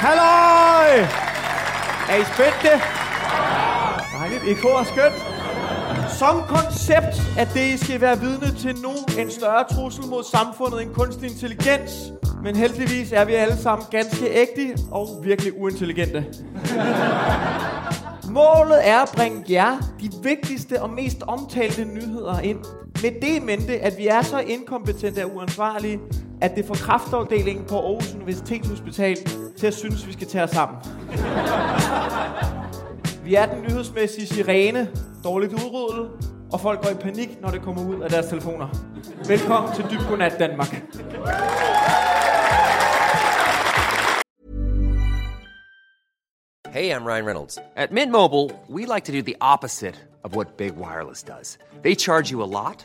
Halløj! Er I spændte? Dejligt, I kor er skønt. Som koncept er det, I skal være vidne til nu, en større trussel mod samfundet end kunstig intelligens. Men heldigvis er vi alle sammen ganske ægte og virkelig uintelligente. Målet er at bringe jer de vigtigste og mest omtalte nyheder ind. Med det mente, at vi er så inkompetente og uansvarlige, at det får kræftafdelingen på Aarhus Universitetshospital til at synes, vi skal tage os sammen. Vi er den nyhedsmæssige sirene, dårligt udryddet, og folk går i panik, når det kommer ud af deres telefoner. Velkommen til Dybt Godnat Danmark. Hey, I'm Ryan Reynolds. At Mint Mobile, we like to do the opposite of what Big Wireless does. They charge you a lot,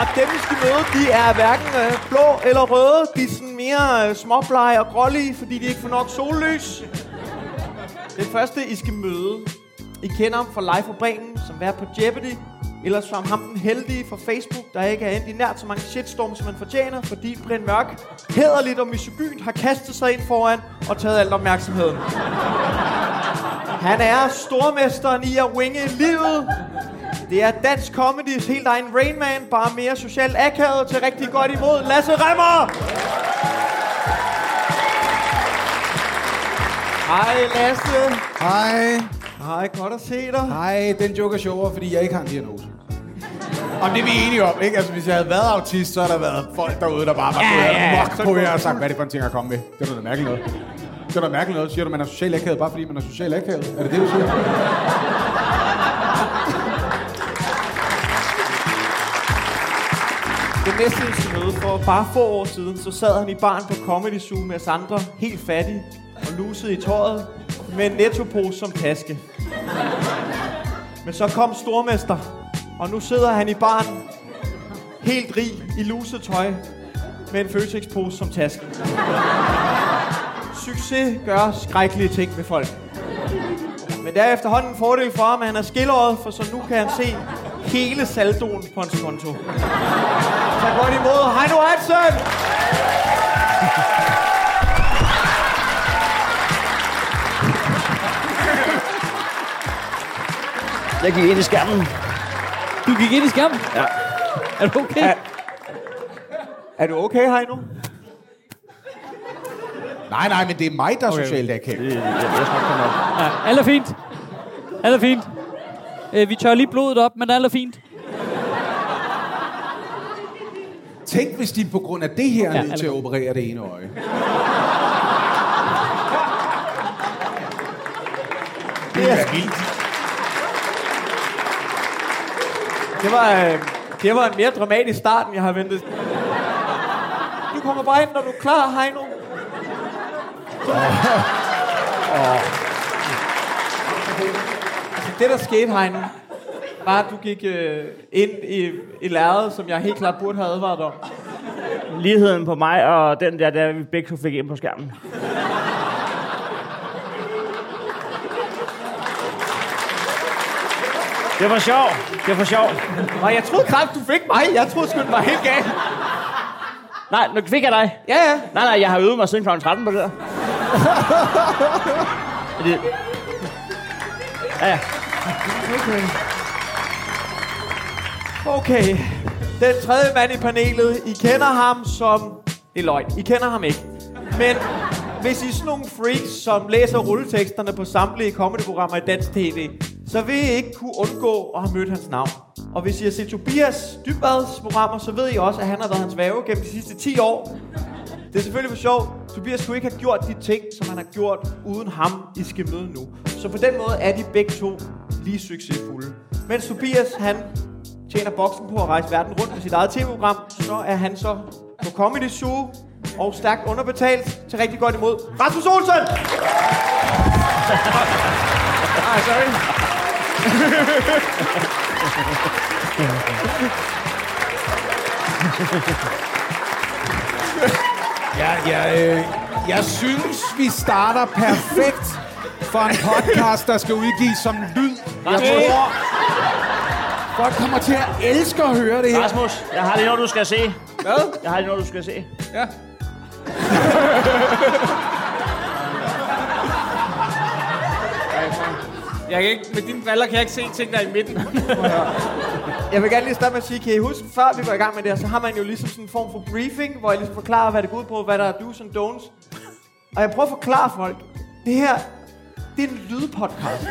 Og dem, vi skal møde, de er hverken blå eller røde. De er sådan mere småblege og grålige, fordi de ikke får nok sollys. Den første, I skal møde, I kender ham fra Live fra Bremen, som er på Jeopardy. Ellers fra ham den heldige fra Facebook, der ikke er endt i nært så mange shitstorm, som man fortjener, fordi Brian Mørk hæderligt og misogyn har kastet sig ind foran og taget alt opmærksomheden. Han er stormesteren i at winge livet. Det er dansk comedies helt egen Rain Man, bare mere socialt akavet til rigtig godt imod Lasse Rimmer! Hej Lasse. Hej. Hej, godt at se dig. Hej, den joke er sjovere, fordi jeg ikke har en diagnose. Om det er vi enige om, ikke? Altså, hvis jeg havde været autist, så havde der været folk derude, der bare var gået på jer og sagt, hvad er det for en ting at komme med? Det er da mærkeligt noget. Det er da mærkeligt noget. Siger du, man er socialt akavet, bare fordi man er socialt akavet? Er det det, du siger? Det næste, jeg skal møde, for bare få år siden, så sad han i baren på Comedy Zoo med os andre, helt fattig og lusede i tøjet, med en nettopose som taske. Men så kom stormester, og nu sidder han i baren, helt rig i luset tøj, med en Føtex-pose som taske. Succes gør skrækkelige ting ved folk. Men der er efterhånden en fordel for ham, at han er skilleret, for så nu kan han se hele saldoen på hans konto. Så godt imod Heino Hansen! Jeg gik ind i skærmen. Du gik ind i skærmen? Ja. Er du okay? Er du okay, Heino? Nej, men det er mig, der er okay. Socialt akavet. Ja, alt er fint. Alt er fint. Vi tør lige blodet op, men alt er fint. Tænk, hvis de på grund af det her er nødt til at operere det ene øje. Det er vildt. Det var en mere dramatisk start, end jeg har ventet. Du kommer bare ind, når du er klar, Heino. Altså, det, der skete, Heino, var, at du gik ind i lærredet, som jeg helt klart burde have advaret om. Ligheden på mig og den der vi begge to fik ind på skærmen. Det var sjovt. Og jeg troede kraft, du fik mig. Jeg troede sgu, den var helt galt. Nej, nu fik jeg dig. Ja. Nej, jeg har øvet mig siden kl. 13 på det der. Ja. Okay. Den tredje mand i panelet. I kender ham som... Det er løgn. I kender ham ikke. Men hvis I er sådan nogle freaks, som læser rulleteksterne på samtlige comedy-programmer i dansk tv, så vil I ikke kunne undgå at have mødt hans navn. Og hvis I har set Tobias Dybvads programmer, så ved I også, at han har været hans værge gennem de sidste 10 år. Det er selvfølgelig for sjovt. Tobias kunne ikke have gjort de ting, som han har gjort uden ham, I skal møde nu. Så på den måde er de begge to lige succesfulde. Mens Tobias, han tjener boksen på at rejse verden rundt med sit eget tv-program, så er han så på Comedy Zoo og stærkt underbetalt til rigtig godt imod Rasmus Olsen! Ah, sorry. Jeg synes, vi starter perfekt for en podcast, der skal udgives som lyd. Jeg tror, folk kommer til at elske at høre det her. Rasmus, jeg har lige noget, du skal se. Hvad? Jeg har lige noget, du skal se. Ja. Jeg kan ikke, med dine briller kan jeg ikke se ting, der i midten. Jeg vil gerne lige starte med at sige, kan I huske, før vi går i gang med det her, så har man jo ligesom sådan en form for briefing, hvor jeg ligesom forklarer, hvad det går ud på, hvad der er do's and don'ts. Og jeg prøver at forklare folk, det her, det er en lydpodcast.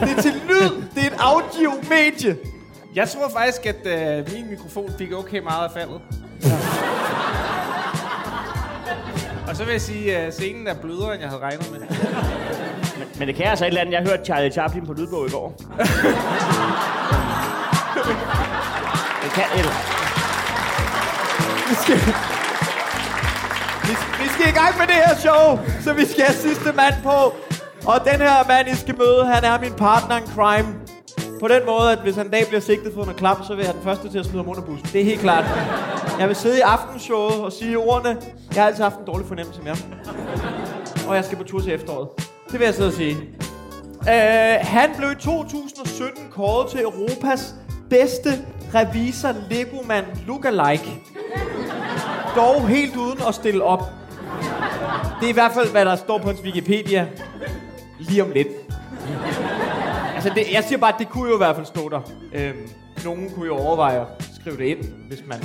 Det er til lyd, det er et audio-medie. Jeg tror faktisk, at min mikrofon fik okay meget af faldet. Ja. Og så vil jeg sige, at scenen er blødere, end jeg havde regnet med. Men det kan altså et eller andet. Jeg hørte Charlie Chaplin på lydbog i går. Det kan et eller andet. Vi skal i gang med det her show, så vi skal have sidste mand på. Og den her mand, I skal møde, han er min partner in crime. På den måde, at hvis han en dag bliver sigtet for noget klam, så vil jeg den første til at smide ham under bussen. Det er helt klart. Jeg vil sidde i aftenshowet og sige ordene. Jeg har altid haft en dårlig fornemmelse med ham. Og jeg skal på tur til efteråret. Det vil jeg sidde og sige. Han blev i 2017 kåret til Europas bedste revisor Lego-mand lookalike. Dog helt uden at stille op. Det er i hvert fald, hvad der står på hans Wikipedia. Lige om lidt. Altså, det, jeg siger bare, at det kunne jo i hvert fald stå der. Nogen kunne jo overveje at skrive det ind, hvis man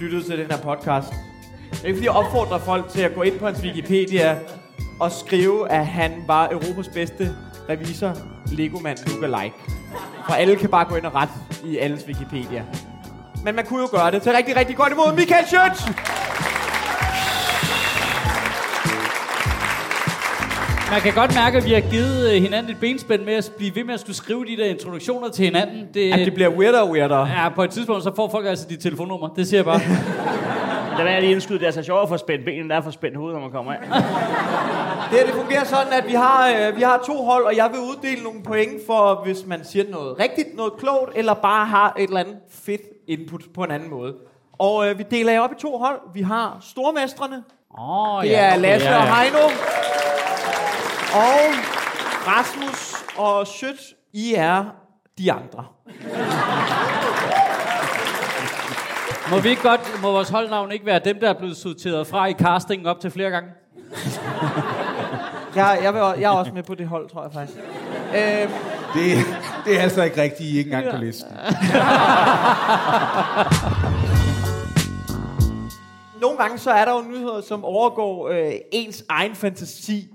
lyttede til den her podcast. Det er ikke fordi, jeg opfordrer folk til at gå ind på hans Wikipedia og skrive, at han var Europas bedste revisor, Lego-mand, lookalike. For alle kan bare gå ind og rette i alles Wikipedia. Men man kunne jo gøre det. Så rigtig, rigtig godt imod Michael Schøt! Man kan godt mærke, at vi har givet hinanden et benspænd med at blive ved med at skulle skrive de der introduktioner til hinanden. Det bliver weirder og weirder. Ja, på et tidspunkt, så får folk altså dit telefonnummer. Det siger jeg bare. Der er lige indskydt, det er så sjovt at få spændt benene, der er for spændt hovedet, når man kommer af. Det fungerer sådan, at vi har to hold, og jeg vil uddele nogle point for, hvis man siger noget rigtigt, noget klogt, eller bare har et eller andet fedt input på en anden måde. Og vi deler jer op i to hold. Vi har stormestrene. Det er Lasse og Heino. Og Rasmus og Schøt, I er de andre. Må vores holdnavn ikke være dem, der er blevet sorteret fra i castingen op til flere gange? Jeg er også med på det hold, tror jeg faktisk. Det er altså ikke rigtigt, I er ikke engang på listen. Nogle gange så er der jo nyheder, som overgår ens egen fantasi.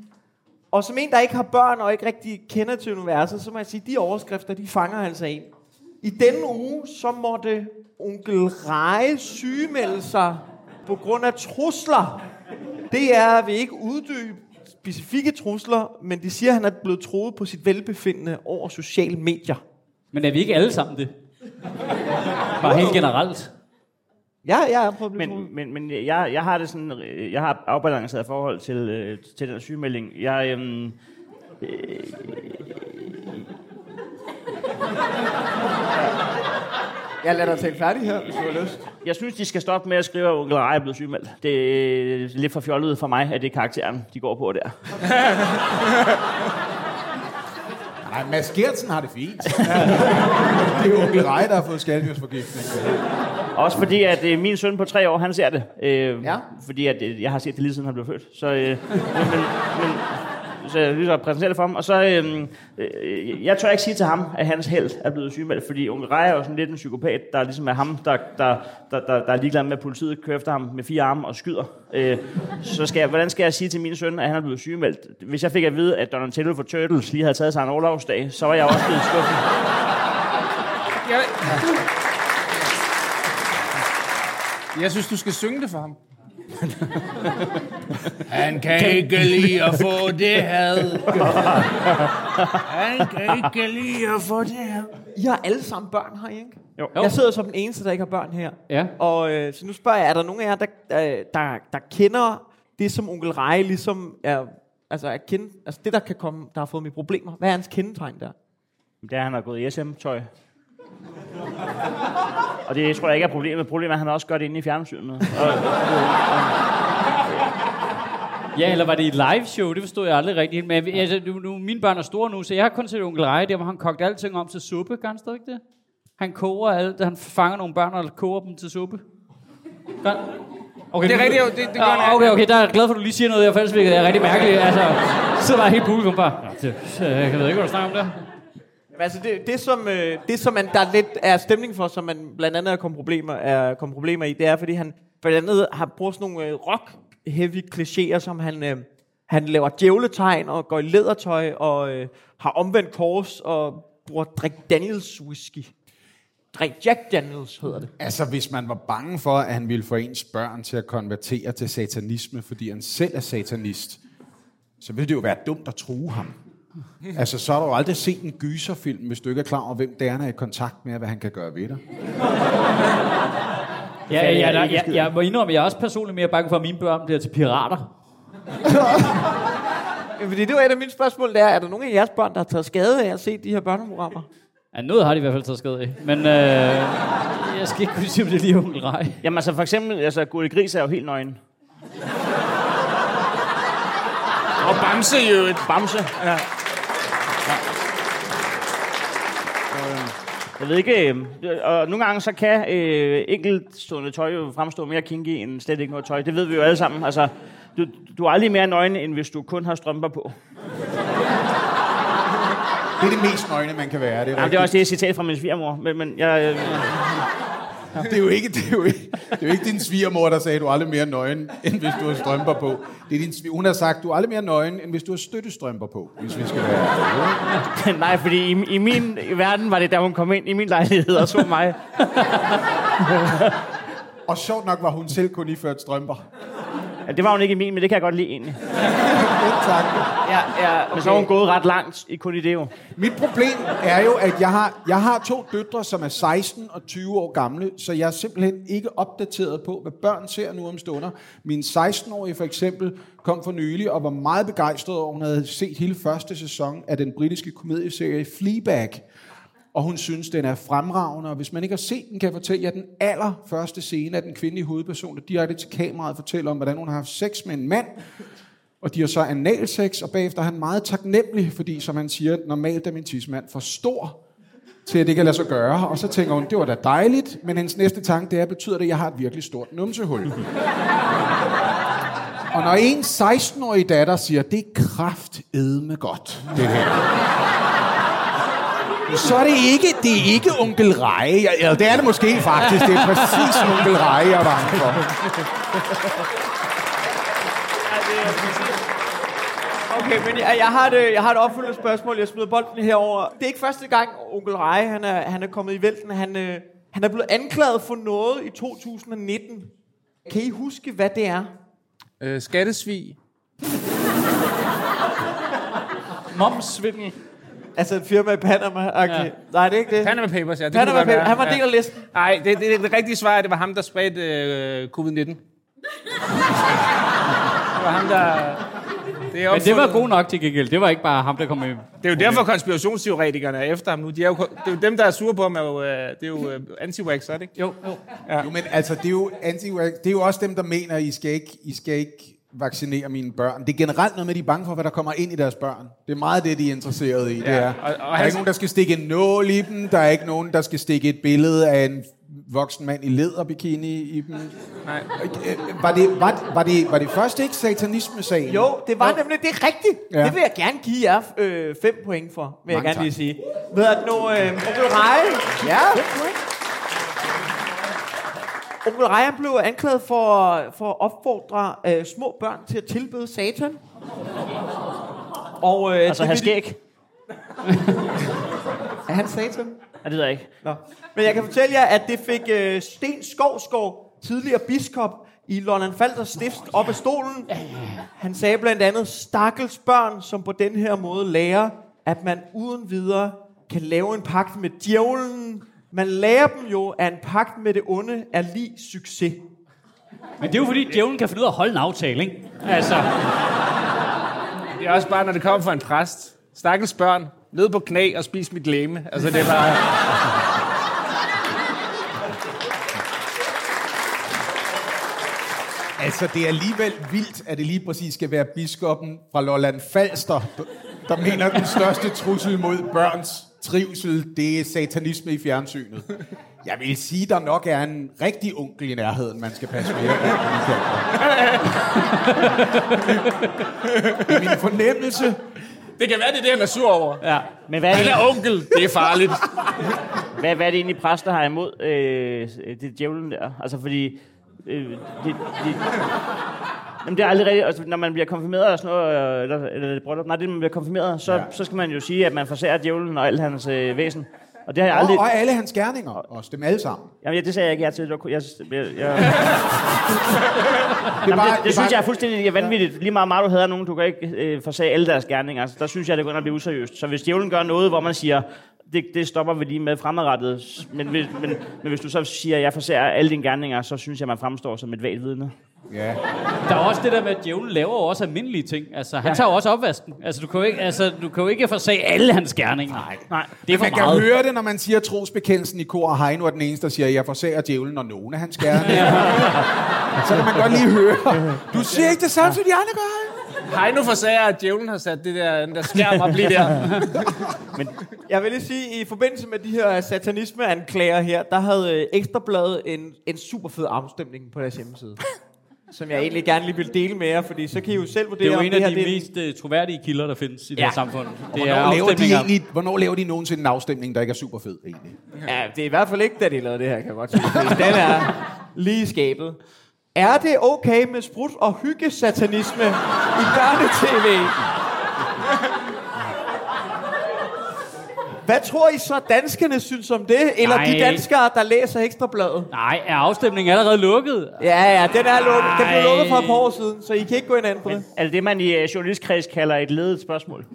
Og som en, der ikke har børn og ikke rigtig kender til universet, så må jeg sige, de overskrifter, de fanger altså en. I denne uge, så måtte Onkel Reje sygemelde sig på grund af trusler. Det er vi ikke uddybe specifikke trusler, men de siger, at han er blevet troet på sit velbefindende over sociale medier. Men er vi ikke alle sammen det? Bare helt generelt. Ja, jeg har prøvet at blive troet. Men jeg har det sådan, jeg har afbalanceret forhold til den sygemelding. Jeg lader dig tale færdig her, hvis du har lyst. Jeg synes, de skal stoppe med at skrive, at Onkel Reje er blevet sygemeldt. Det er lidt for fjollet for mig, at det er karakteren, de går på der. Nej, Mads Gertsen har det fint. Det er Onkel Reje, der har fået skaldyrsforgiftning. Også fordi, at min søn på 3 år, han ser det. Fordi at, jeg har set det lige siden han blev født. Så, så jeg præsenterer det for ham. Og så, jeg tør ikke sige til ham, at hans held er blevet sygemeldt, fordi Onkel Reje er jo sådan lidt en psykopat, der ligesom er ham, der er ligeglad med, at politiet kører efter ham med 4 arme og skyder. Så skal jeg, hvordan skal jeg sige til min søn, at han er blevet sygemeldt? Hvis jeg fik at vide, at Donatello for Turtles lige havde taget sig en orlovsdag, så var jeg også blevet skuffet. Jeg synes, du skal synge det for ham. Han kan ikke lide at få det had. Han kan ikke lide at få det had. I har alle sammen børn her, ikke? Jo. Jeg sidder som den eneste, der ikke har børn her. Ja. Og så nu spørger jeg, er der nogen af jer, der kender det, som Onkel Reje ligesom er, altså er kendt, altså det, der kan komme, der har fået mine problemer. Hvad er hans kendetegn der? Det er, han har gået i SM-tøj. Og det tror jeg ikke er problemet. Problemet er, at han også gør det inde i fjernsynet. Ja, eller var det et liveshow? Det forstod jeg aldrig rigtigt. Men altså, nu, mine børn er store nu, så jeg har kun set Onkel Reje der, hvor han kogte alting om til suppe. Gør han stadig det? Han koger alt. Han fanger nogle børn og koger dem til suppe. Okay, det er rigtigt. Det gør han. Okay. Der er jeg glad for, at du lige siger noget. Jeg faldt, det er rigtig mærkeligt. Altså, så var helt publikum bare. Jeg ved ikke, hvad du snakker om der. Altså det som man, der lidt er stemning for, som man blandt andet er kommet problemer i, det er, fordi han blandt andet har brugt sådan nogle rock-heavy klichéer, som han laver djævletegn og går i lædertøj og har omvendt kors og bruger Jack Daniels whisky. Jack Daniels hedder det. Altså hvis man var bange for, at han ville få ens børn til at konvertere til satanisme, fordi han selv er satanist, så ville det jo være dumt at true ham. Altså, så har du aldrig set en gyserfilm, hvis du ikke er klar over, hvem der er i kontakt med, og hvad han kan gøre ved dig. Jeg må indrømme, at jeg er også personligt mere bange for, at mine børn bliver til pirater. Fordi det var et af mine spørgsmål, der er der nogen af jeres børn, der har taget skade af at se de her børneprogrammer? Ja, noget har de i hvert fald taget skade af, men jeg skal ikke kunne sige, om det er lige Onkel Reje. Jamen altså, for eksempel, altså, Gode Gris er jo helt nøgen. Og Bamse jo et Bamse. Ja. Jeg ved ikke, og nogle gange så kan enkeltstående tøj jo fremstå mere kinky end slet ikke noget tøj. Det ved vi jo alle sammen. Altså, du er aldrig mere nøgen, end hvis du kun har strømper på. Det er det mest nøgne, man kan være. Det er også det, jeg citat fra min svigermor. Men jeg... Det er jo ikke din svigermor, der sagde, at du er aldrig mere nøgen, end hvis du har strømper på. Det er hun har sagt, at du er aldrig mere nøgen, end hvis du har støttestrømper på, hvis vi skal være. Nej, fordi i min verden var det, da hun kom ind i min lejlighed og så mig. Og sjovt nok var hun selv kun iført strømper. Ja, det var hun ikke i min, men det kan jeg godt lide egentlig. Tak. Ja, okay. Men så er hun gået ret langt kun i det jo. Mit problem er jo, at jeg har 2 døtre, som er 16 og 20 år gamle, så jeg er simpelthen ikke opdateret på, hvad børn ser nu om stunder. Min 16-årige for eksempel kom for nylig og var meget begejstret over, at hun havde set hele første sæson af den britiske komedieserie Fleabag. Og hun synes, den er fremragende, og hvis man ikke har set den, kan jeg fortælle jer den allerførste scene af den kvindelige hovedperson, der direkte til kameraet fortæller om, hvordan hun har haft sex med en mand, og de har så analsex, og bagefter er han meget taknemmelig, fordi, som han siger, normalt er min tidsmand for stor til, at det kan lade sig gøre. Og så tænker hun, det var da dejligt, men hendes næste tanke, det er, betyder det, at jeg har et virkelig stort numsehul? Og når en 16-årig datter siger, det er kraftedme godt, det her. Så er det er ikke Onkel Reje. Ja, det er det måske faktisk. Det er præcis Onkel Reje, jeg er bange for. Okay, men jeg har et opfølgende spørgsmål. Jeg smider bolden herover. Det er ikke første gang, Onkel Reje han er kommet i vælten. Han er blevet anklaget for noget i 2019. Kan I huske, hvad det er? Skattesvig. Momssvindel. Altså et firma i Panama. Okay. Ja. Nej, det er ikke det. Panama Papers, ja. Det Panama Papers. Han var en del af listen. Nej, det rigtige svar er, det var ham, der spredte covid-19. Det var ham, der... Men det var god nok til gengæld. Det var ikke bare ham, der kom med. Det er jo derfor, konspirationsteoretikerne er efter ham nu. Det er jo dem, der er sure på ham. Det er jo anti-vaxxere, er det ikke? Jo. Ja. Jo, men altså, det er jo anti-vaxxere. Det er jo også dem, der mener, I skal ikke vaccinere mine børn. Det er generelt noget med, de er bange for, hvad der kommer ind i deres børn. Det er meget det, de er interesseret i. Ja, det er. Der er ikke nogen, der skal stikke en nål i dem. Der er ikke nogen, der skal stikke et billede af en voksen mand i læderbikini i dem. Nej. Var det først ikke satanisme-sagen? Jo, det var nemlig, det er rigtigt. Ja. Det vil jeg gerne give jer 5 point for, vil jeg gerne lige sige. Ved at nu, Onkel Reje. Ja. Onkel Reje blev anklaget for at opfordre små børn til at tilbede satan. Og altså have skæg. Er han satan? Ja, det ved jeg ikke. Nå. Men jeg kan fortælle jer, at det fik Sten Skovskov, tidligere biskop i Lolland Falster stift, op af stolen. Han sagde blandt andet, stakkels børn, som på den her måde lærer, at man uden videre kan lave en pagt med djævlen. Man lærer dem jo, at en pagt med det onde er lig succes. Men det er jo fordi, djævlen kan finde ud af at holde en aftale, ikke? Altså. Det er også bare, når det kommer fra en præst. Stakkels børn, ned på knæ og spis mit leme. Altså, det er bare... Altså, det er alligevel vildt, at det lige præcis skal være biskoppen fra Lolland Falster, der mener, den største trussel mod børns trivsel, det er satanisme i fjernsynet. Jeg vil sige, der nok er en rigtig onkel i nærheden, man skal passe mere. Det er min fornemmelse. Det kan være, det er det, han er sur over. Ja. Men hvad er det? Han er onkel. Det er farligt. Hvad er det egentlig, præster har imod det djævlen der? Altså, fordi... Jamen, det er aldrig rigtigt. Altså, når man bliver konfirmeret og sådan noget, eller bryllup, nej, det man bliver konfirmeret, så skal man jo sige, at man forsager djævlen og alt hans væsen. Og det har jeg aldrig... Og alle hans gerninger, også dem alle sammen. Jamen, det sagde jeg ikke her til. Det synes jeg er fuldstændig vanvittigt. Lige meget du hader nogen, du kan ikke forsage alle deres gerninger. Altså, der synes jeg, det går ind og bliver useriøst. Så hvis djævlen gør noget, hvor man siger, det stopper vi lige med fremadrettet, men hvis du så siger, at jeg forsager alle dine gerninger, så synes jeg, man fremstår som et vagt vidne. Ja. Der er også det der med, at djævlen laver også almindelige ting. Altså, han tager jo også opvasken. Altså, du kan jo ikke forsage alle hans gerninger. Nej, det er for meget. Man kan høre det, når man siger, trosbekendelsen i kor, og Heino er den eneste, der siger, jeg forsager djævlen og nogen af hans gerninger. Så kan man godt lige høre. Du siger ikke det samme, som de andre gør. Heino forsager, at djævlen har sat den der skærm op lige der. Men jeg vil lige sige, i forbindelse med de her satanismeanklager her, der havde Ekstra Bladet en super fed afstemning på deres hjemmeside. Som jeg egentlig gerne lige vil dele med jer, fordi så kan I jo selv vurdere... Det er jo en af de mest troværdige kilder, der findes i det her samfund. Hvornår laver de nogensinde en afstemning, der ikke er super fed, egentlig? Ja, det er i hvert fald ikke, da de lavede det her, kan jeg godt sige. Den er lige skabet. Er det okay med sprut og hyggesatanisme i børnetv? Hvad tror I så, danskerne synes om det? Eller de danskere, der læser Ekstra Bladet? Nej, er afstemningen allerede lukket? Ja, den er lukket. Den blev lukket for et par år siden, så I kan ikke gå ind og på det. Er det det, man i journalistkreds kalder et ledet spørgsmål?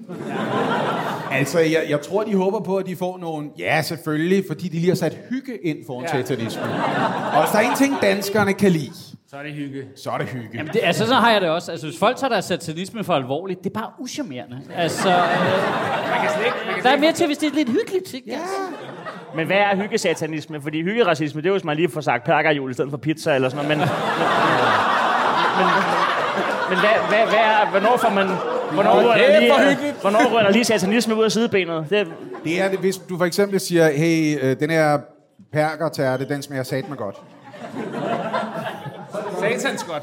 Altså, jeg tror, de håber på, at de får nogle... Ja, selvfølgelig, fordi de lige har sat hygge ind foran satanisme. Og så er en ting, danskerne kan lide. Så er det hygge. Jamen, altså, så har jeg det også. Altså, hvis folk tager deres satanisme for alvorligt, det er bare uschammerende. Altså, der er mere til, hvis det er lidt hyggeligt, ikke? Ja. Men hvad er hyggesatanisme? Fordi hyggeracisme, det er jo, hvis man lige får sagt perkerhjul i stedet for pizza eller sådan noget. Men hvad er... Hvornår får man... Hvornår rører der lige satanisme ud af sidebenet? Det er det, hvis du for eksempel siger, hey, den her perkertærte, den smager satme godt. Satans godt.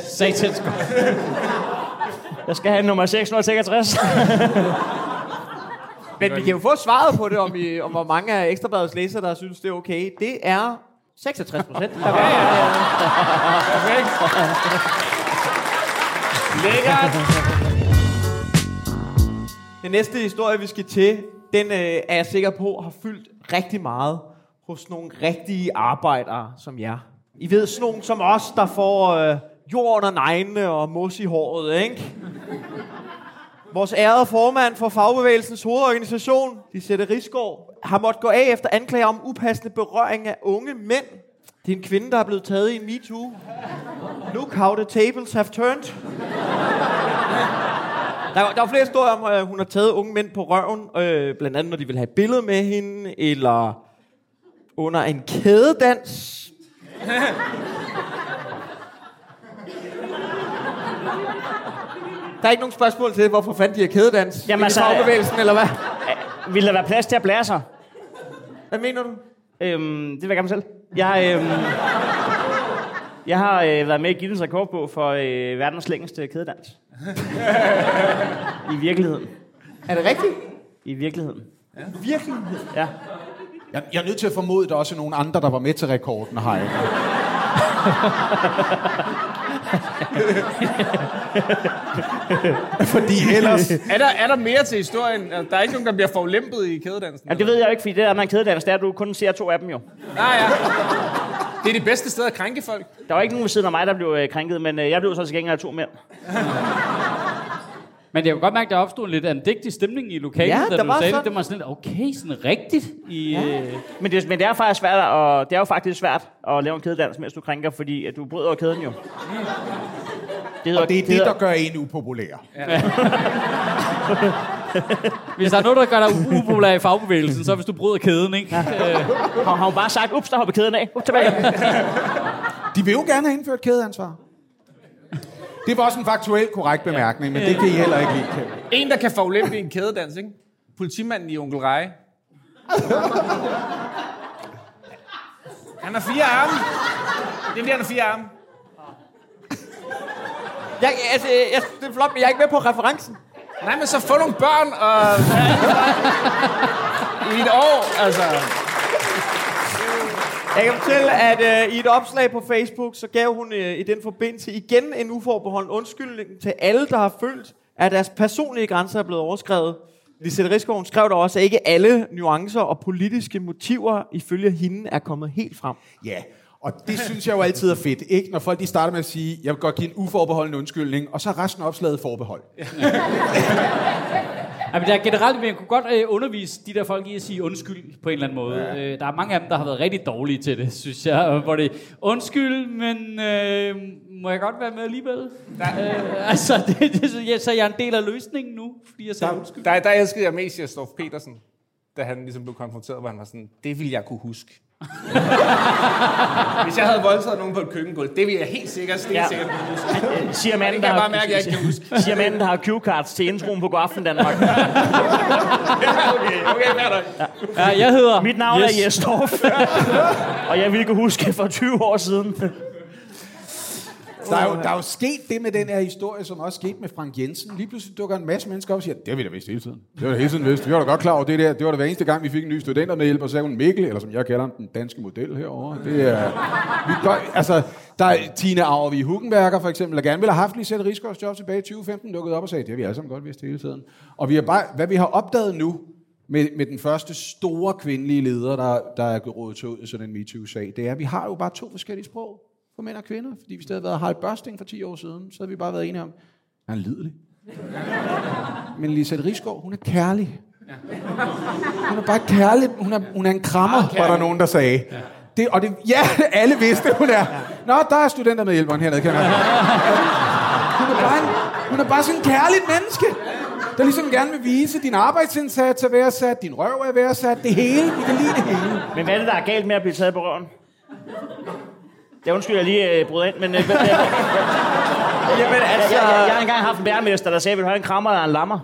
Satans godt. Jeg skal have nummer 666. Men vi kan jo få svaret på det, om hvor mange af Ekstra Bladets læsere, der synes, det er okay. Det er 66%. Lækkert. Den næste historie, vi skal til, den er jeg sikker på, har fyldt rigtig meget hos nogle rigtige arbejdere som jer. I ved, sådan nogle som os, der får jord under neglene og mos i håret, ikke? Vores ærede formand for Fagbevægelsens Hovedorganisation, Lizette Risgaard, har måttet gå af efter anklager om upassende berøring af unge mænd. Det er en kvinde, der er blevet taget i MeToo. Look how the tables have turned. Der er flere historier om, at hun har taget unge mænd på røven, blandt andet når de vil have et billede med hende, eller under en kædedans. Der er ikke nogen spørgsmål til, hvorfor fandt de her kædedans? Jamen altså, fagbevægelsen, eller hvad? Vil der være plads til at blære sig? Hvad mener du? Det vil jeg gerne selv. Jeg har været med i Guinness rekord på for verdens længste kædedans. I virkeligheden. Er det rigtigt? I virkeligheden. Ja. Virkeligheden? Ja. Jeg er nødt til at formode, at der også er nogle andre, der var med til rekorden, hej. Fordi ellers... Er der mere til historien? Der er ikke nogen, der bliver forulempet i kædedansen? Ja, det ved jeg jo ikke, fordi det der med en kædedans, der du kun ser 2 af dem jo. Nej, ja. Det er det bedste sted at krænke folk. Der var ikke nogen ved siden af mig, der blev krænket, men jeg blev så til gengæld af 2 mænd. Men jeg kunne godt mærke, at der opstod lidt andægtig stemning i lokalet, ja, da du sagde sådan... det. Det var sådan lidt, okay, sådan rigtigt. Ja. Men det er faktisk svært, og det er jo faktisk svært at lave en kædedans, mens du krænker, fordi du bryder kæden jo. Og det er det, der gør en upopulær. Ja. Hvis der er noget, der gør dig upopulær i fagbevægelsen, så hvis du bryder kæden, ikke? Ja. Har hun bare sagt, ups, der hopper kæden af. Ups, tilbage. De vil jo gerne have indført kædeansvar. Det var også en faktuelt korrekt bemærkning, men det kan I heller ikke lide. En, der kan forulempe i en kædedans, ikke? Politimanden i Onkel Reje. Han har 4 arme. Det bliver han 4 arme. Det er flot, men jeg er ikke med på referencen. Nej, men så få nogle børn og... i et år, altså... Jeg kan fortælle, at i et opslag på Facebook, så gav hun i den forbindelse igen en uforbeholden undskyldning til alle, der har følt, at deres personlige grænser er blevet overskrevet. Lizette Risgaard skrev der også, at ikke alle nuancer og politiske motiver ifølge hende er kommet helt frem. Ja, og det synes jeg jo altid er fedt, ikke? Når folk de starter med at sige, jeg vil godt give en uforbeholden undskyldning, og så resten af opslaget forbehold. Jamen, der er generelt, man kunne godt undervise de der folk i at sige undskyld på en eller anden måde. Ja. Der er mange af dem, der har været rigtig dårlige til det, synes jeg. Hvor det undskyld, men må jeg godt være med alligevel? Så jeg er en del af løsningen nu, fordi jeg sagde undskyld. Der elskede jeg mest Stof Petersen, da han ligesom blev konfronteret, hvor han var sådan, det ville jeg kunne huske. Hvis jeg havde voldtaget nogen på et køkkengulv, det ville jeg helt sikkert sikkert kunne huske. Siger manden, der bare mærke, jeg ikke kan huske. Siger manden, der har Q-cards til introen på Godaften Danmark. Okay, hvad er der? Ja, jeg hedder... Mit navn er Jes Dorf. Og jeg ville kunne huske for 20 år siden. Der er jo sket det med den her historie, som også skete med Frank Jensen. Lige pludselig dukker en masse mennesker op og siger, det har vi da vidst hele tiden. Det var da hele tiden vidst. Vi var da godt klar over det der. Det var da hver eneste gang, vi fik en ny studentermedhjælper, så sagde hun Mikkel, eller som jeg kalder ham, den danske model herovre. Det er... der er Tina Auervig Hugenberger for eksempel, der gerne ville have haft Lizette Risgaards job tilbage i 2015, dukket op og sagde, det har vi alle sammen godt vidst hele tiden. Og vi er bare, hvad vi har opdaget nu, med den første store kvindelige leder, der er rodet ud i sådan en MeToo-sag, det er, at vi har jo bare 2 forskellige sprog. For mænd og kvinder, fordi hvis det havde været Harry Børsting for 10 år siden, så havde vi bare været enige om, han er lidelig. Men Lizette Risgaard, hun er kærlig. Hun er bare kærlig. Hun er en krammer, var der nogen, der sagde. Ja. Alle vidste, hun er. Nå, der er studentermedhjælperen hernede, kan man. Hun er bare sådan en kærligt menneske, der ligesom gerne vil vise, din arbejdsindsats er værdsat, din røv er værdsat, det hele, vi kan lide det hele. Men hvad er det, der er galt med at blive taget på røven? Ja, undskyld, jeg lige brød ind, men... Jamen, altså... Jeg har engang haft en bæremester, der sagde, vil du have en krammer eller en lammer?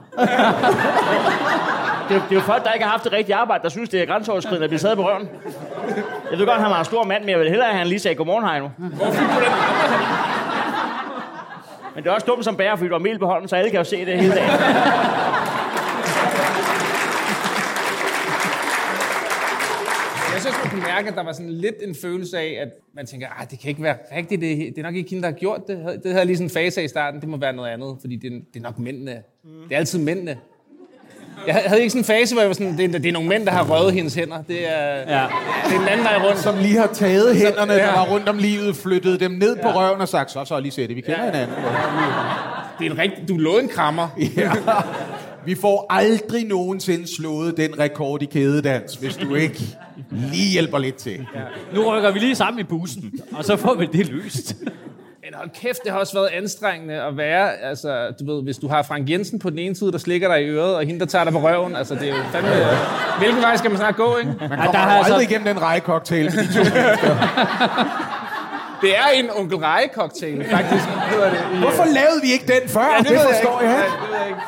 Det er jo folk, der ikke har haft det rigtige arbejde, der synes, det er grænseoverskridende at blive sad på røven. Jeg ved godt, han var en stor mand, men jeg vil hellere have, han lige sagde, godmorgen, Heino. Men det er også dumt som bærer, fordi du har mel på hånden, så alle kan jo se det hele dagen. Jeg synes, man kunne mærke, at der var sådan lidt en følelse af, at man tænker, det kan ikke være rigtigt, det er nok ikke hende, der har gjort det. Det havde lige sådan en fase af i starten, det må være noget andet, fordi det er nok mændene. Det er altid mændene. Jeg havde ikke sådan en fase, hvor jeg var sådan, det er nogle mænd, der har røvet hendes hænder. Det er den anden vej rundt. Som lige har taget hænderne, der var rundt om livet, flyttet dem ned på røven og sagt, så lige se det, vi kender hinanden. Det er en rigtig, du lå en krammer. Ja. Vi får aldrig nogensinde slået den rekord i kædedans, hvis du ikke lige hjælper lidt til. Ja. Nu rykker vi lige sammen i bussen, og så får vi det løst. Men hold kæft, det har også været anstrengende at være, altså, du ved, hvis du har Frank Jensen på den ene side, der slikker dig i øret, og hende, der tager dig på røven, altså, det er jo fandme... Hvilken vej skal man snart gå, ikke? Man kommer aldrig igennem den rejecocktail med de 2 mennesker. Det er en Onkel Reje-cocktail, faktisk. Hvorfor lavede vi ikke den før? Ja, det forstår jeg ikke. Ja, det ved jeg ikke.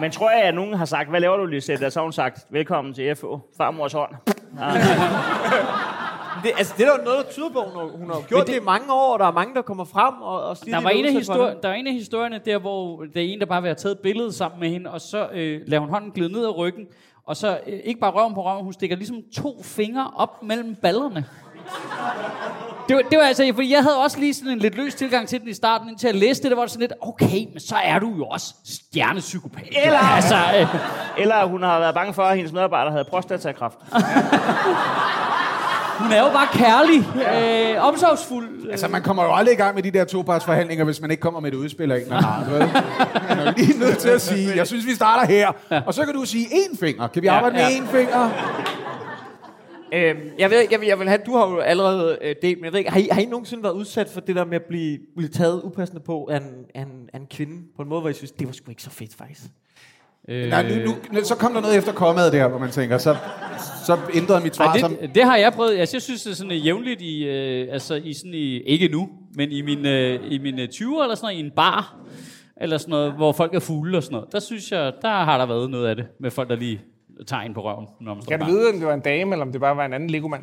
Men tror jeg, at nogen har sagt, hvad laver du, Lizette? Og så har hun sagt, velkommen til FH, farmors hånd. Det er jo noget, der tyder på, når hun har gjort det i mange år, og der er mange, der kommer frem og siger, der var en af historierne der, hvor der er en, der bare vil have taget billedet sammen med hende, og så lader hun hånden glide ned ad ryggen, og så ikke bare røven på røven, hun stikker ligesom 2 fingre op mellem ballerne. Det var altså, fordi jeg havde også lige sådan en lidt løs tilgang til den i starten, indtil jeg læste det, der var sådan lidt, okay, men så er du jo også stjernepsykopat. Eller hun har været bange for, at hendes medarbejder havde prostatakræft. Hun er jo bare kærlig, omsorgsfuld. Altså, man kommer jo aldrig i gang med de der 2-partsforhandlinger, hvis man ikke kommer med et udspil eller en eller anden. Man er lige nødt til at sige, jeg synes, vi starter her. Ja. Og så kan du sige 1 finger. Kan vi arbejde med 1 finger? Du har jo allerede delt, men jeg ved ikke, har I nogensinde været udsat for det der med at blive taget upassende på af en kvinde? På en måde, hvor I synes, det var sgu ikke så fedt, faktisk. Nej, nu, så kom der noget efter kommet der, hvor man tænker, så ændrede mit svar. Det har jeg prøvet. Altså, jeg synes, det er sådan jævnligt ikke nu, men i mine 20'er eller sådan noget, i en bar, eller sådan noget, hvor folk er fulde og sådan noget. Der synes jeg, der har der været noget af det, med folk, der lige tager en på røven. Når man kan du vide, om det var en dame, eller om det bare var en anden legomand?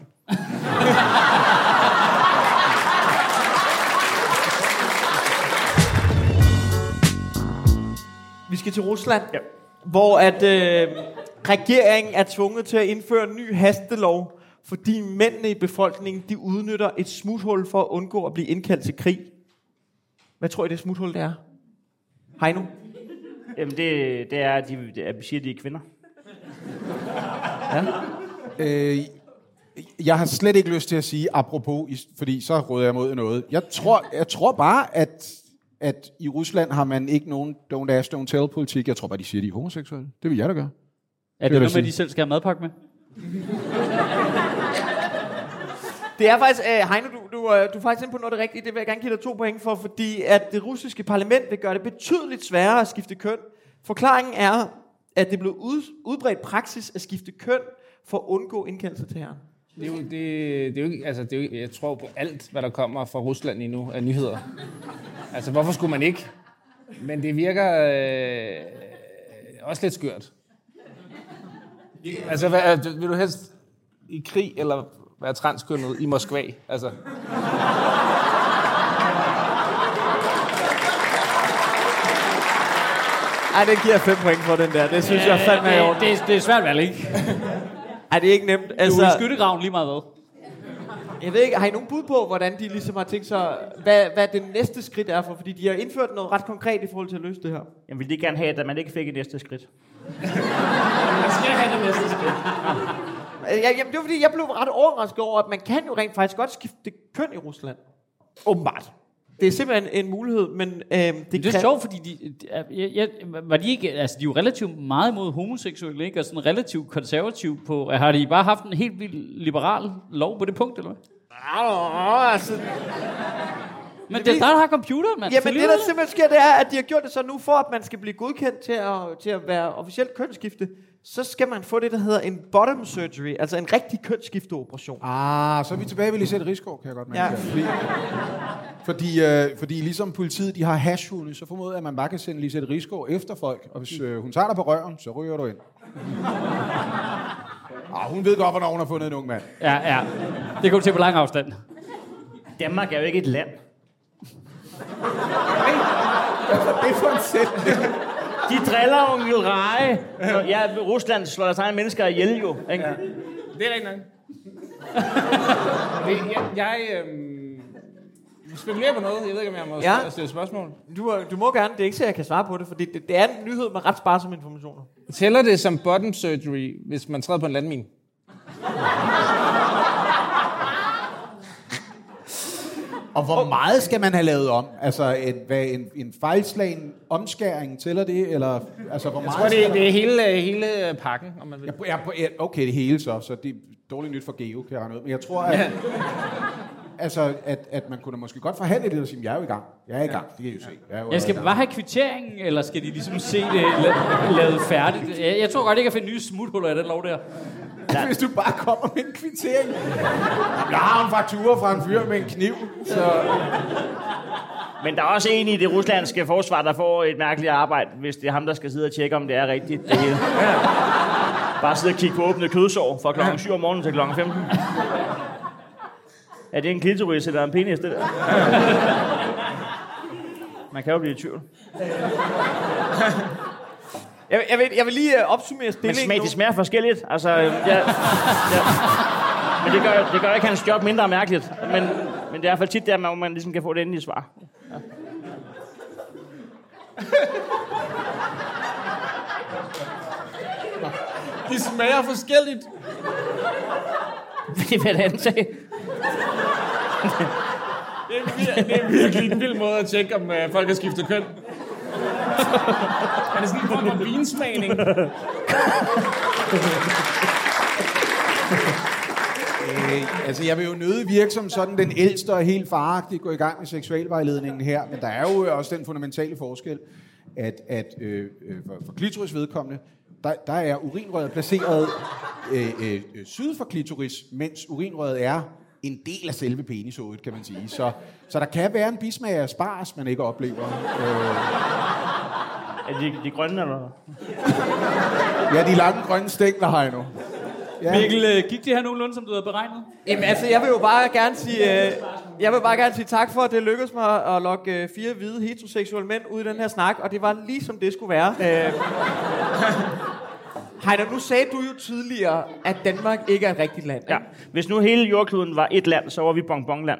Vi skal til Rusland, hvor at regeringen er tvunget til at indføre en ny hastelov, fordi mændene i befolkningen, de udnytter et smuthul for at undgå at blive indkaldt til krig. Hvad tror I, det smuthul det er? Heino? Jamen det er, at de siger, at de er kvinder. Ja. Jeg har slet ikke lyst til at sige apropos, fordi så råder jeg mod noget. Jeg tror bare, at i Rusland har man ikke nogen don't ask, don't tell politik. Jeg tror bare, de siger, de er homoseksuelle. Det vil jeg da gøre. Er det noget med, de selv skal have madpakke med? Det er faktisk, Heino, du er faktisk inde på noget af det rigtige. Det vil jeg gerne give dig 2 point for, fordi at det russiske parlament vil gøre det betydeligt sværere at skifte køn. Forklaringen er, at det blev udbredt praksis at skifte køn for at undgå indkaldelse til herren. Det er jo, jeg tror på alt, hvad der kommer fra Rusland lige nu af nyheder. Altså, hvorfor skulle man ikke? Men det virker også lidt skørt. Altså, vil du helst i krig eller være transkønnet i Moskva? Altså... Ej, det giver 5 point for den der. Det synes jeg fandme er i orden. Det er svært vel, ikke? Ej, det er ikke nemt. Altså, du er i skyttegraven lige meget hvad? Jeg ved ikke, har I nogen bud på, hvordan de ligesom har tænkt sig, hvad det næste skridt er for? Fordi de har indført noget ret konkret i forhold til at løse det her. Jamen, ville de gerne have, at man ikke fik et næste skridt? Man skal have det næste skridt. Jamen, det var fordi, jeg blev ret overrasket over, at man kan jo rent faktisk godt skifte køn i Rusland. Åbenbart. Det er simpelthen en mulighed, men det er sjovt, fordi de er jo relativt meget imod homoseksuelle, ikke? Og sådan relativt konservativ på... Har de bare haft en helt vildt liberal lov på det punkt, eller hvad? Altså... Men det der har computeren, mand. Jamen det, der simpelthen sker, det er, at de har gjort det så nu, for at man skal blive godkendt til at være officielt kønsskifte, så skal man få det, der hedder en bottom surgery, altså en rigtig kønsskifteoperation. Så er vi tilbage ved Lizette Risgaard, kan jeg godt mærke. Ja. Fordi ligesom politiet, de har hashhunde, så formoder at man bare kan sende Lizette Risgaard efter folk, og hvis hun tager dig på røven, så ryger du ind. Hun ved godt, hvornår hun har fundet en ung mand. Ja. Det går til på lang afstand. Danmark er jo ikke et land. Det er for en sætning. De driller Onkel Reje. Rusland slår deres egne mennesker ihjel jo. Ikke? Ja. Det er ikke noget. Jeg spekulerer på noget. Jeg ved ikke, om jeg må stille spørgsmål. Du må gerne. Det er ikke så, jeg kan svare på det, for det er en nyhed med ret sparsomme informationer. Tæller det som bottom surgery, hvis man træder på en landmine? Og hvor meget skal man have lavet om? Altså en fejlslagen omskæring, tæller det? Eller, altså, hvor meget jeg tror, det er hele pakken, om man vil. Okay, det hele så det er dårligt nyt for Geo, kan jeg regne ud. Men jeg tror, at, at man kunne måske godt forhandle det og sige, jeg er jo i gang. Jeg er i gang, det kan I jo se. Jeg skal bare have kvitteringen, eller skal de ligesom se det lavet færdigt? Jeg tror godt, det kan finde nye smuthuller af den lov der. Ja. Hvis du bare kommer med en kvittering. Jeg har en faktura fra en fyr med en kniv. Så. Men der er også en i det ruslandske forsvar, der får et mærkeligt arbejde, hvis det er ham, der skal sidde og tjekke, om det er rigtigt. Det hele. Bare sidde og kigge på åbne kødsår fra klokken 7 om morgenen til klokken 15. Er det en klitoris eller en penis, det der? Man kan jo blive i tvivl. Jeg vil lige opsummere stillingen. Men det smager forskelligt. Altså, men det gør ikke hans job mindre mærkeligt. Men det er i hvert fald tit der, hvor man ligesom kan få det endelige svar. Ja. Det smager forskelligt. Det vil jeg antage. Det er virkelig en vild måde at tjekke, om folk har skiftet køn. Er det sådan en form for vinsmagning? Altså, jeg vil jo nødig virke som sådan den ældste og helt faragtigt gå i gang med seksualvejledningen her, men der er jo også den fundamentale forskel, at for klitoris vedkommende, der er urinrøret placeret syd for klitoris, mens urinrøret er en del af selve penisåret, kan man sige. Så der kan være en bismag af spars, man ikke oplever. Er de grønne, eller? Ja, de lange grønne stængler, Heino. Ja. Mikkel, gik det her nogenlunde, som du havde beregnet? Jamen, altså, jeg vil bare gerne sige tak for, at det lykkedes mig at lokke fire hvide heteroseksuelle mænd ud i den her snak, og det var lige som det skulle være. Heino, nu sagde du jo tidligere, at Danmark ikke er et rigtigt land. Ja. Hvis nu hele jordkloden var et land, så var vi bonbonland.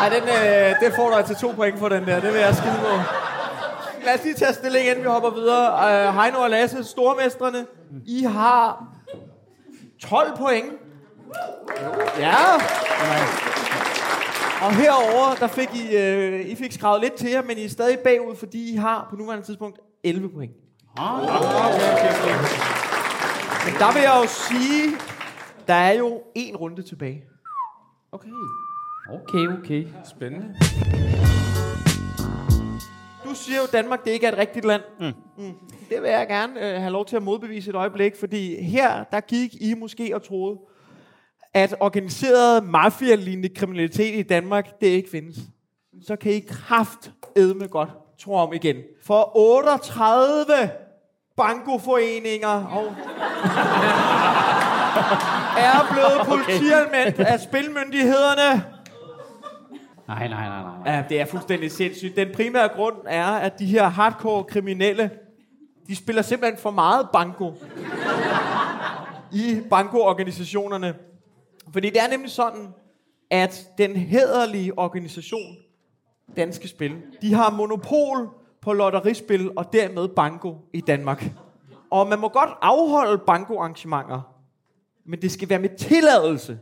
Ej, det får dig til 2 point for den der. Det vil jeg skide på. Lad os lige tage stilling, inden vi hopper videre. Heino og Lasse, stormestrene, I har 12 point. Ja. Og herover der fik I fik skrevet lidt til jer, men I er stadig bagud, fordi I har på nuværende tidspunkt 11 point. Men der vil jeg jo sige, der er jo 1 runde tilbage. Okay. Spændende. Du siger jo, Danmark det ikke er et rigtigt land. Mm. Det vil jeg gerne have lov til at modbevise et øjeblik, fordi her, der gik I måske og troede, at organiseret mafia-lignende kriminalitet i Danmark, det ikke findes. Så kan I kraftedme godt tro om igen. For 38 bankoforeninger er blevet politianmeldt af spilmyndighederne. Nej. Ja, det er fuldstændig sindssygt. Den primære grund er, at de her hardcore kriminelle, de spiller simpelthen for meget banko i bankoorganisationerne. Fordi det er nemlig sådan, at den hæderlige organisation Danske Spil, de har monopol på lotterispil og dermed banko i Danmark. Og man må godt afholde bankoarrangementer, men det skal være med tilladelse.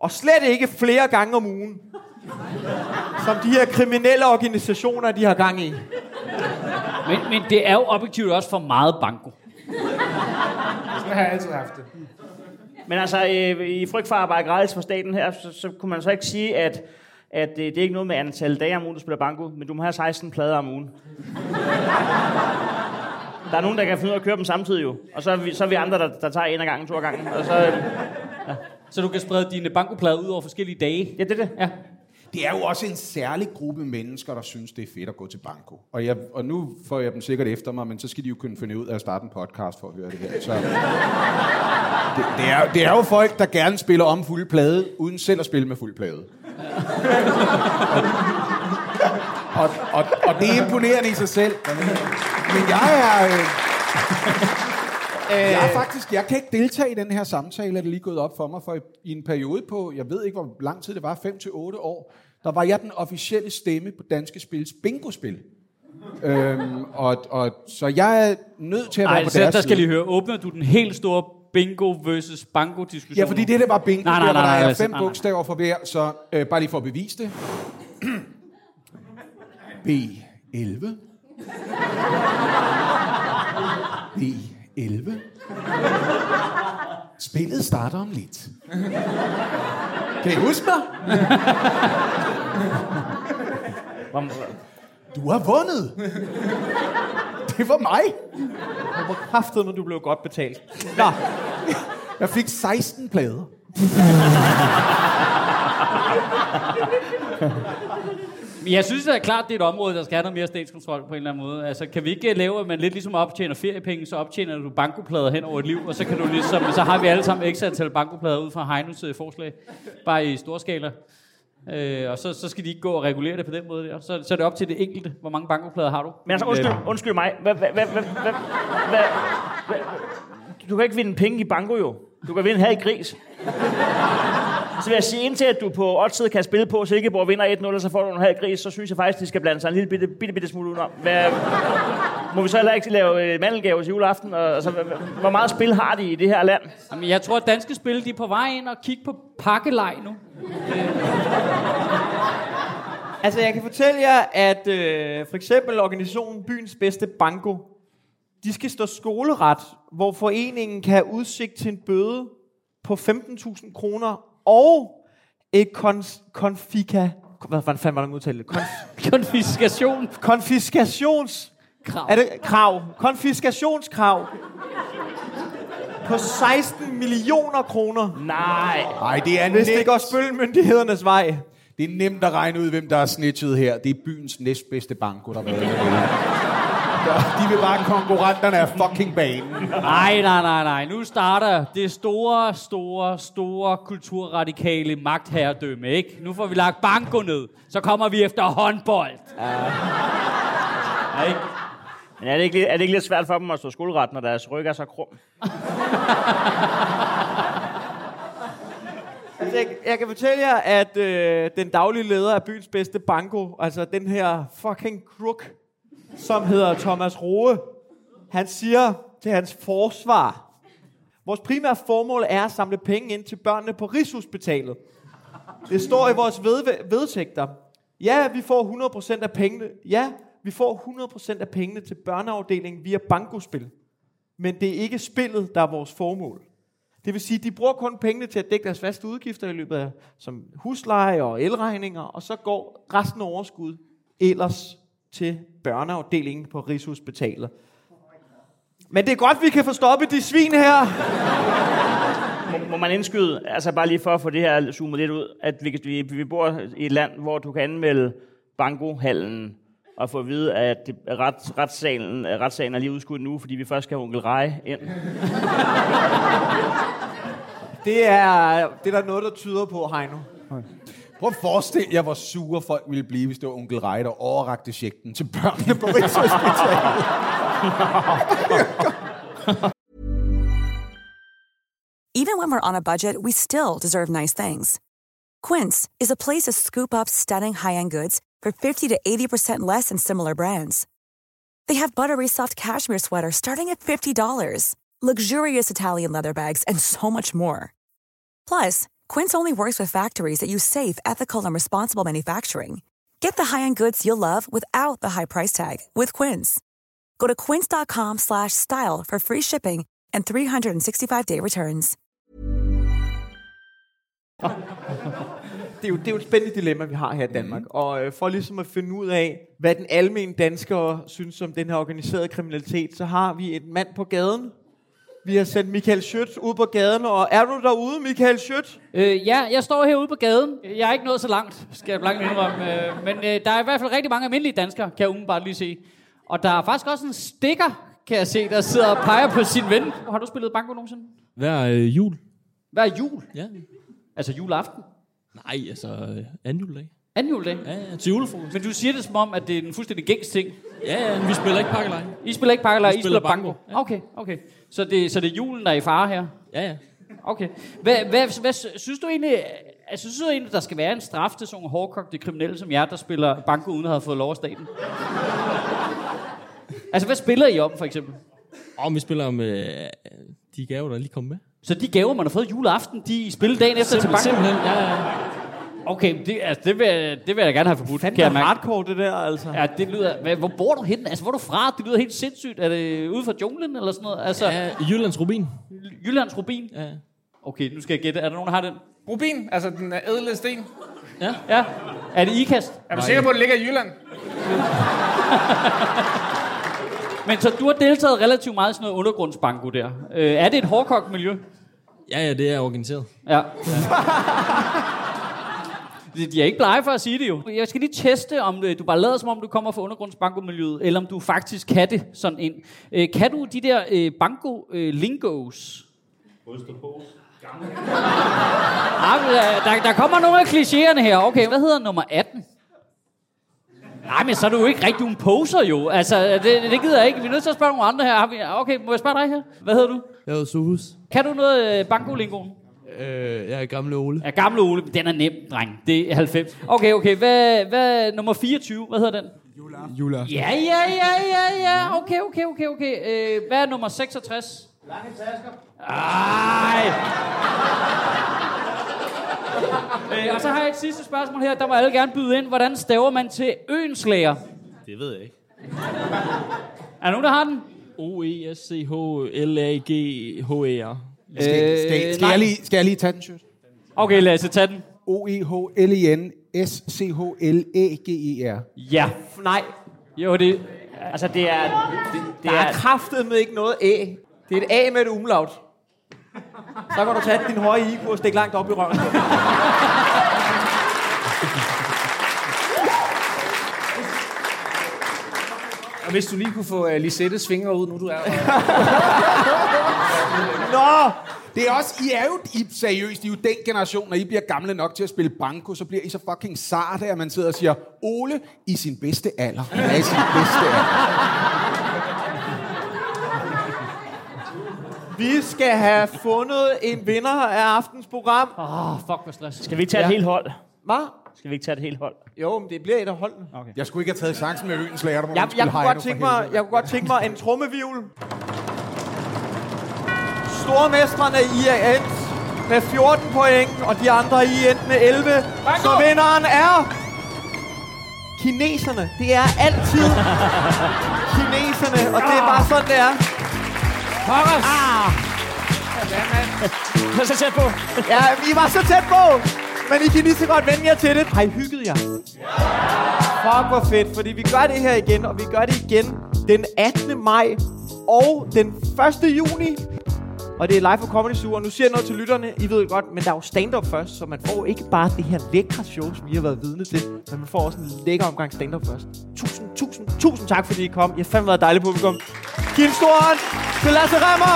Og slet ikke flere gange om ugen, som de her kriminelle organisationer, de har gang i. Men det er jo objektivt også for meget banko. Sådan har jeg altid haft det. Men altså, i frygt for at arbejde gratis for staten her, så kunne man så ikke sige, at det er ikke noget med antal dage om ugen, du spiller banko, men du må have 16 plader om ugen. Der er nogen, der kan finde ud af at køre dem samtidig jo. Og så er vi andre, der tager en af gangen, to af gangen. Og så, ja. Så du kan sprede dine bankoplader ud over forskellige dage. Ja, det. Ja. Det er jo også en særlig gruppe mennesker, der synes, det er fedt at gå til banko. Og nu får jeg dem sikkert efter mig, men så skal de jo kunne finde ud af at starte en podcast for at høre det her. Så det er jo folk, der gerne spiller om fuld plade, uden selv at spille med fuld plade. Og det er imponerende i sig selv. Men jeg kan ikke deltage i den her samtale, er det lige gået op for mig, for i en periode på, jeg ved ikke hvor lang tid det var, 5 til 8 år, der var jeg den officielle stemme på Danske Spils bingospil. Så jeg er nødt til at være på deres der skal lige høre, åbner du den helt store bingo versus banko-diskussion? Ja, fordi det der var bingo, der er 5 bogstaver for hver, så bare lige for at bevise det. B11. B11. Spillet starter om lidt. Kan I huske mig? Du har vundet. Det var mig. Jeg var kraftet, når du blev godt betalt. Nå. Jeg fik 16 plader. Jeg synes da klart, det er et område, der skal have noget mere statskontrol på en eller anden måde. Altså, kan vi ikke lave, at man lidt ligesom optjener feriepenge, så optjener du bankoplader hen over et liv, og så kan du ligesom, så har vi alle sammen ekstra antal bankoplader ud fra Heinos forslag, bare i storskala. Og så skal de ikke gå og regulere det på den måde der. Så er det op til det enkelte, hvor mange bankoplader har du. Men altså, undskyld mig. Du kan ikke vinde penge i banko, jo. Du kan vinde her i gris. Så vil jeg sige, indtil at du på oddside kan spille på, så Silkeborg vinder 1-0, og så får du en halv gris, så synes jeg faktisk, de skal blande sig en lille bitte smule udenom. Må vi så heller ikke lave mandelgave til juleaften? Altså, hvor meget spil har de i det her land? Jamen, jeg tror, at Danske Spil, de er på vej ind og kigge på pakkelej nu. Altså, jeg kan fortælle jer, at for eksempel organisationen Byens Bedste Banko, de skal stå skoleret, hvor foreningen kan have udsigt til en bøde på 15.000 kroner og et konfiskationskrav på 16 millioner kroner. Nej, det er nemt. Hvis det går spølmyndighedernes vej. Det er nemt at regne ud, hvem der er snitchet her. Det er byens næstbedste banko, der er. De vil bare, konkurrenterne er fucking banen. Nej. Nu starter det store kulturradikale magtherredømme, ikke? Nu får vi lagt banko ned. Så kommer vi efter håndbold. Ja, ikke? Men er det ikke lidt svært for dem at stå skuldret, når deres ryg er så krum? Jeg kan fortælle jer, at den daglige leder af byens bedste banko, altså den her fucking crook, som hedder Thomas Røe, han siger til hans forsvar: vores primære formål er at samle penge ind til børnene på Rigshospitalet. Det står i vores vedtægter. Ja, vi får 100% af pengene. Ja, vi får 100% af pengene til børneafdelingen via bankospil. Men det er ikke spillet, der er vores formål. Det vil sige, de bruger kun pengene til at dække deres faste udgifter i løbet af, som husleje og elregninger, og så går resten af overskud ellers til børneafdelingen på Rigshospitalet. Men det er godt, vi kan få stoppet de svin her. Må man indskyde, altså bare lige for at få det her zoomet lidt ud, at vi bor i et land, hvor du kan anmelde bankohallen og få at vide, at retssagen er lige udskudt nu, fordi vi først skal have onkel Reje ind. Det er der noget, der tyder på, Heino. Okay. Prøv at forestille jer, hvor sure folk ville blive, hvis det var onkel Reje, der overrakte checken til børnene på Rigshospitalet. Even when we're on a budget, we still deserve nice things. Quince is a place to scoop up stunning high-end goods for 50 to 80% less than similar brands. They have buttery soft cashmere sweaters starting at $50, luxurious Italian leather bags, and so much more. Plus, Quince only works with factories that use safe, ethical, and responsible manufacturing. Get the high-end goods you'll love without the high price tag with Quince. Go to quince.com/style for free shipping and 365-day returns. Det er jo et spændende dilemma, vi har her i Danmark. Og for ligesom at finde ud af, hvad den almene dansker synes om den her organiserede kriminalitet, så har vi en mand på gaden. Vi har sendt Michael Schøt ud på gaden, og er du derude, Michael Schøt? Ja, jeg står herude på gaden. Jeg er ikke nået så langt, skal jeg blankt indrømme. Men der er i hvert fald rigtig mange almindelige danskere, kan jeg umiddelbart lige se. Og der er faktisk også en stikker, kan jeg se, der sidder og peger på sin ven. Har du spillet banko nogensinde? Hver jul. Hver jul? Ja. Altså juleaften? Nej, altså anden juledag. Anden juledag? Ja, til julefrokost. Men du siger det som om, at det er en fuldstændig gængs ting. Ja, men vi spiller ikke pakkelej. I spiller ikke pakkelej, I spiller banko. Ja. Okay. Så det er julen, der er i fare her? Ja. Okay. Hvad synes du egentlig, der skal være en straf til sådan nogle hårdkogte kriminelle som jer, der spiller banko uden at have fået lov af staten? Altså, hvad spiller I om, for eksempel? Vi spiller om de gaver, der lige kom med. Så de gaver, man har fået juleaften, de spiller dagen efter til banko? Ja. Okay, det vil jeg gerne have forbudt. Fandt det hardcore, det der, altså. Ja, det lyder... Hvor bor du henne? Altså, hvor er du fra? Det lyder helt sindssygt. Er det ude fra junglen eller sådan noget? Altså, ja, Jyllands Rubin. Jyllands Rubin? Ja. Okay, nu skal jeg gætte. Er der nogen, der har den? Rubin? Altså, den er ædle sten. Ja. Er det ikast? Er du sikker på, at det ligger i Jylland? Men så du har deltaget relativt meget i sådan noget undergrundsbanko der. Er det et hårdkogt miljø? Ja, det er organiseret. Ja. de er ikke blege for at sige det jo. Jeg skal lige teste, om du bare lader som om du kommer fra undergrundsbankomiljøet, eller om du faktisk kan det sådan ind. Kan du de der banko-lingos? Osterpose. Der kommer nogle af klichéerne her. Okay, hvad hedder nummer 18? Nej, men så er du jo ikke rigtig en poser jo. Altså, det gider jeg ikke. Vi er nødt til at spørge nogle andre her. Okay, må jeg spørge dig her? Hvad hedder du? Jeg hedder Suhus. Kan du noget bankolingoen? Jeg er gamle Ole. Ja, gamle Ole. Den er nem, dreng. Det er 90. Okay. Hvad nummer 24? Hvad hedder den? Juleaften. Ja. Okay. Hvad er nummer 66? Lange tasker. Ej. Og så har jeg et sidste spørgsmål her. Der må alle gerne byde ind. Hvordan staver man til øenslager? Det ved jeg ikke. Er der nogen, der har den? O-E-S-C-H-L-A-G-H-E-R. Skal jeg lige tage den, Schøt? Okay, Lasse, tag den. O-E-H-L-E-N-S-C-H-L-A-G-E-R. Ja. Nej. Jo, det... Altså, det er... Der er kraftedme ikke noget æ. Det er et A med et umlaut. Så kan du tage din høje IQ og stikke langt op i røven. Og hvis du lige kunne få Lisettes fingre ud, nu du er... Nå! Det er også... I er jo seriøst. I er jo den generation, når I bliver gamle nok til at spille banko, så bliver I så fucking sarte, at man sidder og siger, Ole i sin bedste alder. Ja, i sin bedste alder. Vi skal have fundet en vinder af aftens program. Fuck, hvor stress. Skal vi ikke tage et helt hold? Hvad? Skal vi ikke tage et helt hold? Jo, men det bliver et af holdene. Okay. Jeg skulle ikke have taget chancen med øens lærer. Jeg kunne godt tænke mig en trommevivl. Stormestrene i er endt med 14 point, og de andre i endt med 11. Banko! Så vinderen er... kineserne. Det er altid kineserne, og det er bare sådan, det er. Horace! Ja, mand. Jeg er så tæt på. Ja, I var så tæt på. Men I kan lige så godt vende jer til det. Har I hygget jer? Fuck, hvor fedt. Fordi vi gør det her igen, og vi gør det igen den 18. maj og den 1. juni. Og det er live på Comedy Zoo. Og nu siger jeg noget til lytterne. I ved godt, men der er jo stand-up først, så man får ikke bare det her lækre show, som I har været vidne til, men man får også en lækker omgang stand-up først. Tusind tak, fordi I kom. I har fandme været dejligt publikum. Giv en stor hånd til Lasse Rimmer,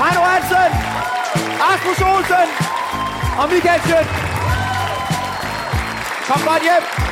Heino Hansen, Rasmus Olsen og Michael Schøt. Kom godt hjem.